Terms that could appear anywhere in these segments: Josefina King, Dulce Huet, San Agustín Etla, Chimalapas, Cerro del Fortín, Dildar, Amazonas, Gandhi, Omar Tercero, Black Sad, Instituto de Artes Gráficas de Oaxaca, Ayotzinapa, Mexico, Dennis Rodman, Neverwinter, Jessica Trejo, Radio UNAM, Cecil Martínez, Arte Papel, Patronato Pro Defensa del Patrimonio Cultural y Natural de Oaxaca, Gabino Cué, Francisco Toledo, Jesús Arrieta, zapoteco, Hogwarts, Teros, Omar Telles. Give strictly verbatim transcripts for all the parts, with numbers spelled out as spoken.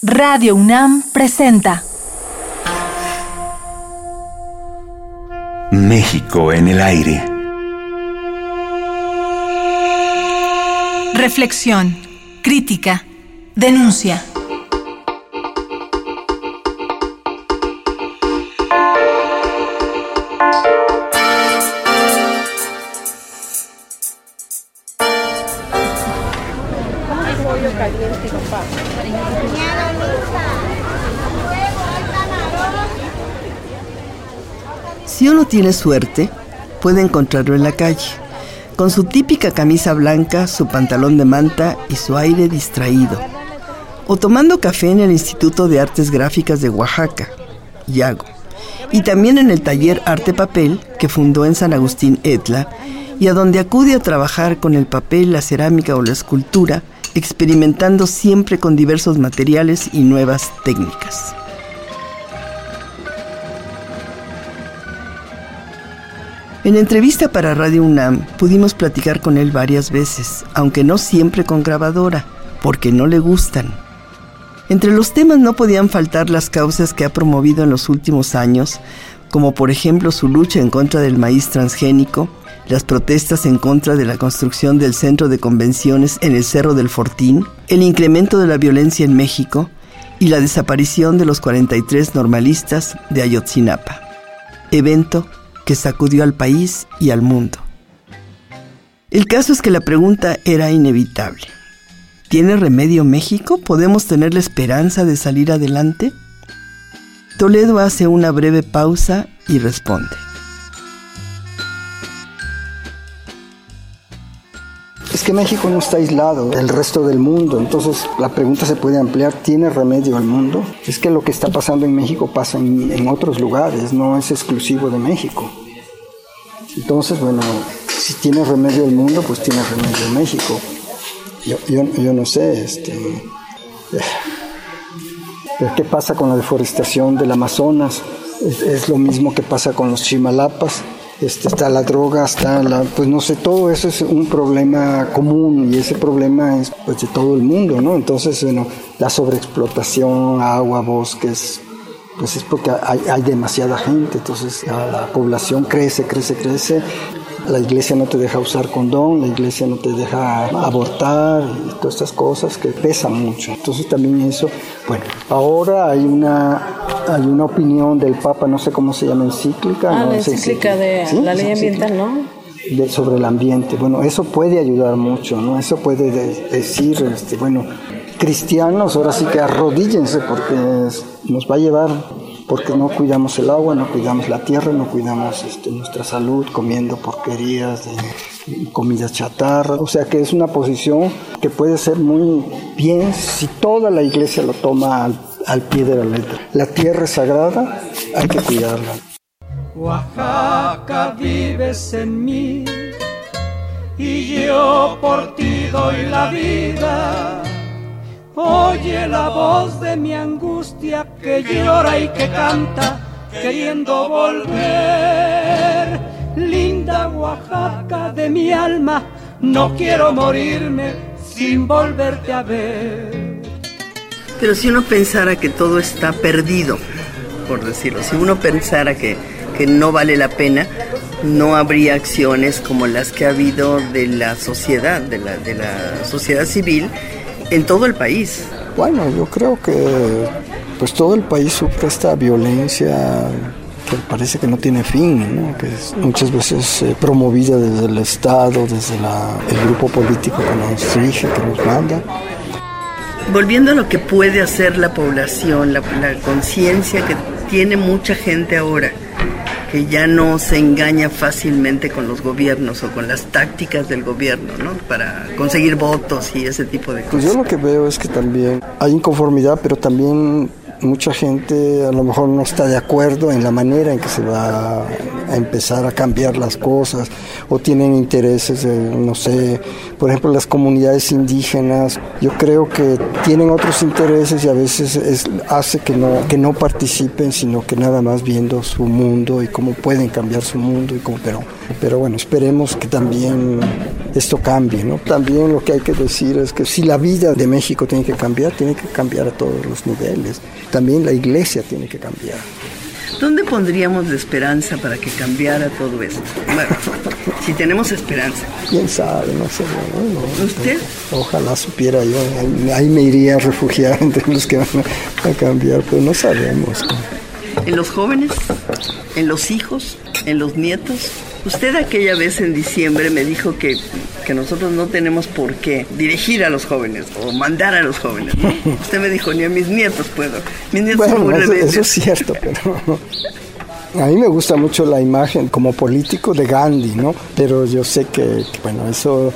Radio UNAM presenta México en el aire. Reflexión, crítica, denuncia. Si uno tiene suerte, puede encontrarlo en la calle, con su típica camisa blanca, su pantalón de manta y su aire distraído, o tomando café en el Instituto de Artes Gráficas de Oaxaca, Yago, y también en el taller Arte Papel que fundó en San Agustín Etla, y a donde acude a trabajar con el papel, la cerámica o la escultura, experimentando siempre con diversos materiales y nuevas técnicas. En entrevista para Radio UNAM pudimos platicar con él varias veces, aunque no siempre con grabadora, porque no le gustan. Entre los temas no podían faltar las causas que ha promovido en los últimos años, como por ejemplo su lucha en contra del maíz transgénico, las protestas en contra de la construcción del centro de convenciones en el Cerro del Fortín, el incremento de la violencia en México y la desaparición de los cuarenta y tres normalistas de Ayotzinapa. Evento que sacudió al país y al mundo. El caso es que la pregunta era inevitable. ¿Tiene remedio México? ¿Podemos tener la esperanza de salir adelante? Toledo hace una breve pausa y responde. Es que México no está aislado del resto del mundo, entonces la pregunta se puede ampliar, ¿tiene remedio al mundo? Es que lo que está pasando en México pasa en, en otros lugares, no es exclusivo de México. Entonces, bueno, si tiene remedio al mundo, pues tiene remedio a México. Yo, yo, yo no sé, este... Pero ¿qué pasa con la deforestación del Amazonas? Es, es lo mismo que pasa con los Chimalapas. Este, está la droga, está la... pues no sé, todo eso es un problema común y ese problema es pues, de todo el mundo, ¿no? Entonces, bueno, la sobreexplotación, agua, bosques, pues es porque hay, hay demasiada gente, entonces la, la población crece, crece, crece. La iglesia no te deja usar condón, la iglesia no te deja abortar, y todas estas cosas que pesan mucho. Entonces también eso, bueno, ahora hay una hay una opinión del Papa, no sé cómo se llama, encíclica. Ah, ¿no? La encíclica de ¿Sí? la ley ambiental, ¿no? De, sobre el ambiente. Bueno, eso puede ayudar mucho, ¿no? Eso puede de, decir, este, bueno, cristianos, ahora sí que arrodíllense porque es, nos va a llevar... porque no cuidamos el agua, no cuidamos la tierra, no cuidamos este, nuestra salud, comiendo porquerías, de comida chatarra. O sea que es una posición que puede ser muy bien si toda la iglesia lo toma al, al pie de la letra. La tierra es sagrada, hay que cuidarla. Oaxaca, vives en mí, y yo por ti doy la vida. Oye la voz de mi angustia que llora y que canta, queriendo volver. Linda Oaxaca de mi alma, no quiero morirme sin volverte a ver. Pero si uno pensara que todo está perdido, por decirlo, si uno pensara que, que no vale la pena, no habría acciones como las que ha habido de la sociedad, de la, de la sociedad civil, en todo el país. Bueno, yo creo que pues todo el país sufre esta violencia que parece que no tiene fin, ¿no? Que es muchas veces eh, promovida desde el Estado, desde la, el grupo político que nos dirige, que nos manda. Volviendo a lo que puede hacer la población, la, la conciencia que tiene mucha gente ahora, que ya no se engaña fácilmente con los gobiernos o con las tácticas del gobierno, ¿no? Para conseguir votos y ese tipo de cosas. Pues yo lo que veo es que también hay inconformidad, pero también mucha gente a lo mejor no está de acuerdo en la manera en que se va a empezar a cambiar las cosas o tienen intereses, de, no sé, por ejemplo las comunidades indígenas, yo creo que tienen otros intereses y a veces es, hace que no, que no participen, sino que nada más viendo su mundo y cómo pueden cambiar su mundo, y cómo, pero Pero bueno, esperemos que también esto cambie, ¿no? También lo que hay que decir es que si la vida de México tiene que cambiar, tiene que cambiar a todos los niveles. También la iglesia tiene que cambiar. ¿Dónde pondríamos la esperanza para que cambiara todo esto? Bueno, si tenemos esperanza. ¿Quién sabe? No sé. Bueno, ¿usted? Ojalá supiera yo. Ahí me iría a refugiar entre los que van a cambiar, pero no sabemos. ¿En los jóvenes? ¿En los hijos? ¿En los nietos? Usted aquella vez en diciembre me dijo que, que nosotros no tenemos por qué dirigir a los jóvenes o mandar a los jóvenes, ¿no? Usted me dijo, ni a mis nietos puedo. Mis nietos bueno, son muy rebeldes. Eso es cierto, pero... A mí me gusta mucho la imagen como político de Gandhi, ¿no? Pero yo sé que, bueno, eso...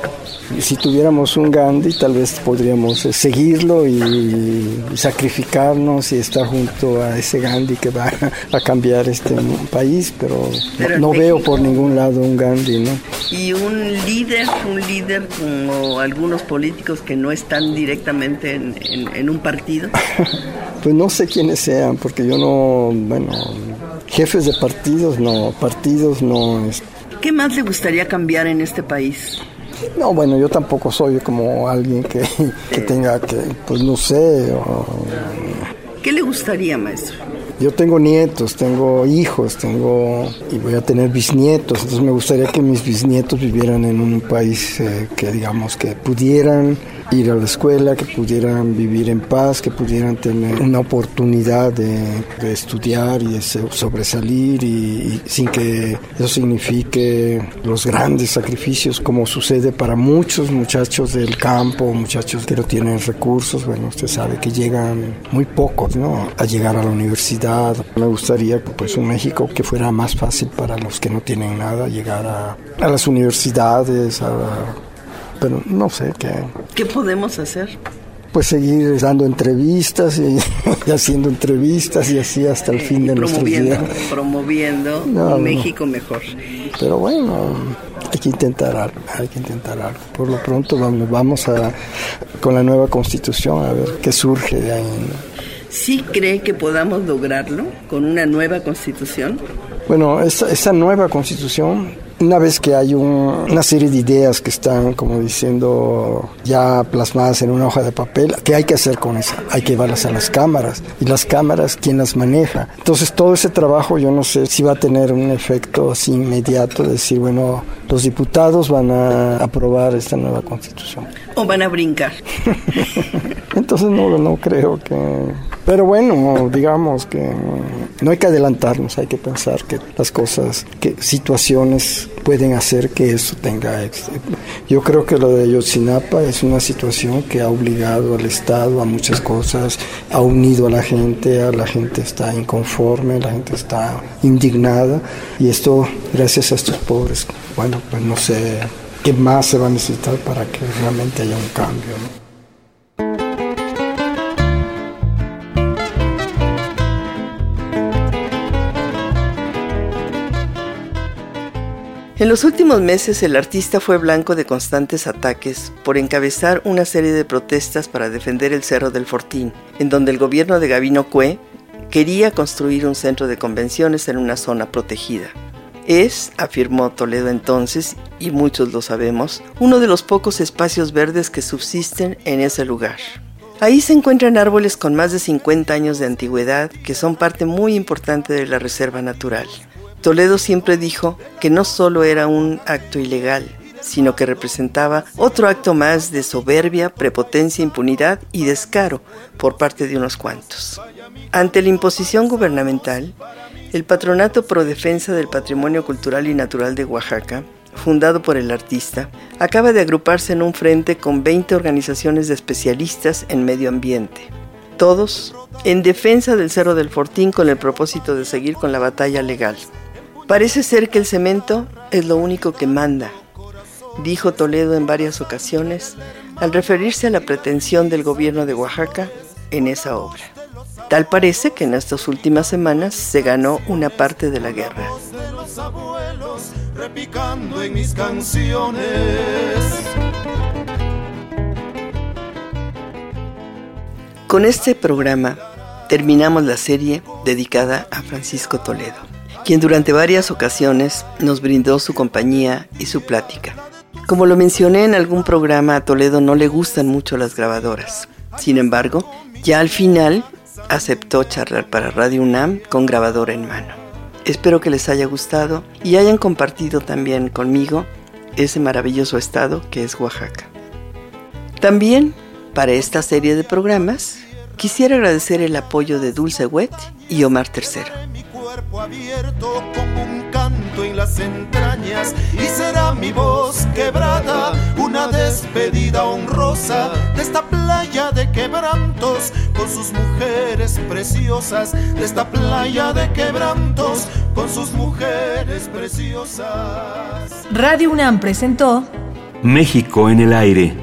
Si tuviéramos un Gandhi, tal vez podríamos seguirlo y sacrificarnos y estar junto a ese Gandhi que va a cambiar este país, pero, pero no, no veo por ningún lado un Gandhi, ¿no? Y un líder, un líder como algunos políticos que no están directamente en, en, en un partido. Pues no sé quiénes sean, porque yo no, bueno, jefes de partidos no, partidos no. ¿Qué más le gustaría cambiar en este país? No, bueno, yo tampoco soy como alguien que, que tenga que, pues no sé. O... ¿Qué le gustaría, maestro? Yo tengo nietos, tengo hijos, tengo y voy a tener bisnietos. Entonces me gustaría que mis bisnietos vivieran en un país eh, que, digamos, que pudieran ir a la escuela, que pudieran vivir en paz, que pudieran tener una oportunidad de, de estudiar y de sobresalir y, y sin que eso signifique los grandes sacrificios como sucede para muchos muchachos del campo, muchachos que no tienen recursos. Bueno, usted sabe que llegan muy pocos, ¿no?, a llegar a la universidad. Me gustaría, pues, un México que fuera más fácil para los que no tienen nada llegar a, a las universidades, a... Pero no sé qué. ¿Qué podemos hacer? Pues seguir dando entrevistas y, y haciendo entrevistas y así hasta el fin de nuestros días. Promoviendo no, un México mejor. Pero bueno, hay que intentar algo, hay que intentar algo. Por lo pronto vamos, vamos a, con la nueva constitución a ver qué surge de ahí, ¿no? ¿Sí cree que podamos lograrlo con una nueva constitución? Bueno, esa, esa nueva constitución... Una vez que hay un, una serie de ideas que están, como diciendo, ya plasmadas en una hoja de papel, ¿qué hay que hacer con eso? Hay que llevarlas a las cámaras. ¿Y las cámaras quién las maneja? Entonces, todo ese trabajo, yo no sé si va a tener un efecto así inmediato, de decir, bueno, los diputados van a aprobar esta nueva constitución. O van a brincar. Entonces, no, no creo que... Pero bueno, digamos que no hay que adelantarnos, hay que pensar que las cosas, que situaciones pueden hacer que eso tenga éxito. Yo creo que lo de Ayotzinapa es una situación que ha obligado al Estado a muchas cosas, ha unido a la gente, a la gente está inconforme, la gente está indignada y esto gracias a estos pobres. Bueno, pues no sé qué más se va a necesitar para que realmente haya un cambio, ¿no? En los últimos meses, el artista fue blanco de constantes ataques por encabezar una serie de protestas para defender el Cerro del Fortín, en donde el gobierno de Gabino Cué quería construir un centro de convenciones en una zona protegida. Es, afirmó Toledo entonces, y muchos lo sabemos, uno de los pocos espacios verdes que subsisten en ese lugar. Ahí se encuentran árboles con más de cincuenta años de antigüedad que son parte muy importante de la reserva natural. Toledo siempre dijo que no solo era un acto ilegal, sino que representaba otro acto más de soberbia, prepotencia, impunidad y descaro por parte de unos cuantos. Ante la imposición gubernamental, el Patronato Pro Defensa del Patrimonio Cultural y Natural de Oaxaca, fundado por el artista, acaba de agruparse en un frente con veinte organizaciones de especialistas en medio ambiente. Todos en defensa del Cerro del Fortín con el propósito de seguir con la batalla legal. Parece ser que el cemento es lo único que manda, dijo Toledo en varias ocasiones al referirse a la pretensión del gobierno de Oaxaca en esa obra. Tal parece que en estas últimas semanas se ganó una parte de la guerra. De los abuelos, repicando en mis canciones. Con este programa terminamos la serie dedicada a Francisco Toledo, quien durante varias ocasiones nos brindó su compañía y su plática. Como lo mencioné en algún programa, a Toledo no le gustan mucho las grabadoras. Sin embargo, ya al final aceptó charlar para Radio UNAM con grabadora en mano. Espero que les haya gustado y hayan compartido también conmigo ese maravilloso estado que es Oaxaca. También, para esta serie de programas, quisiera agradecer el apoyo de Dulce Huet y Omar Tercero. Cuerpo abierto como un canto en las entrañas, y será mi voz quebrada una despedida honrosa de esta playa de quebrantos con sus mujeres preciosas, de esta playa de quebrantos con sus mujeres preciosas. Radio UNAM presentó México en el aire.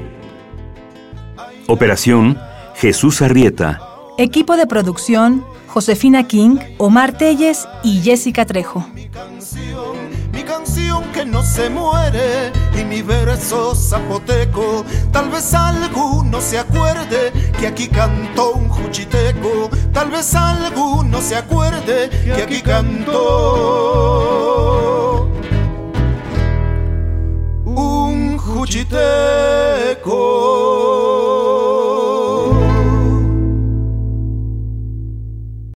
Operación Jesús Arrieta. Equipo de producción Josefina King, Omar Telles y Jessica Trejo. Mi canción, mi canción que no se muere, y mi verso zapoteco. Tal vez alguno se acuerde que aquí cantó un juchiteco. Tal vez alguno se acuerde que aquí cantó un juchiteco.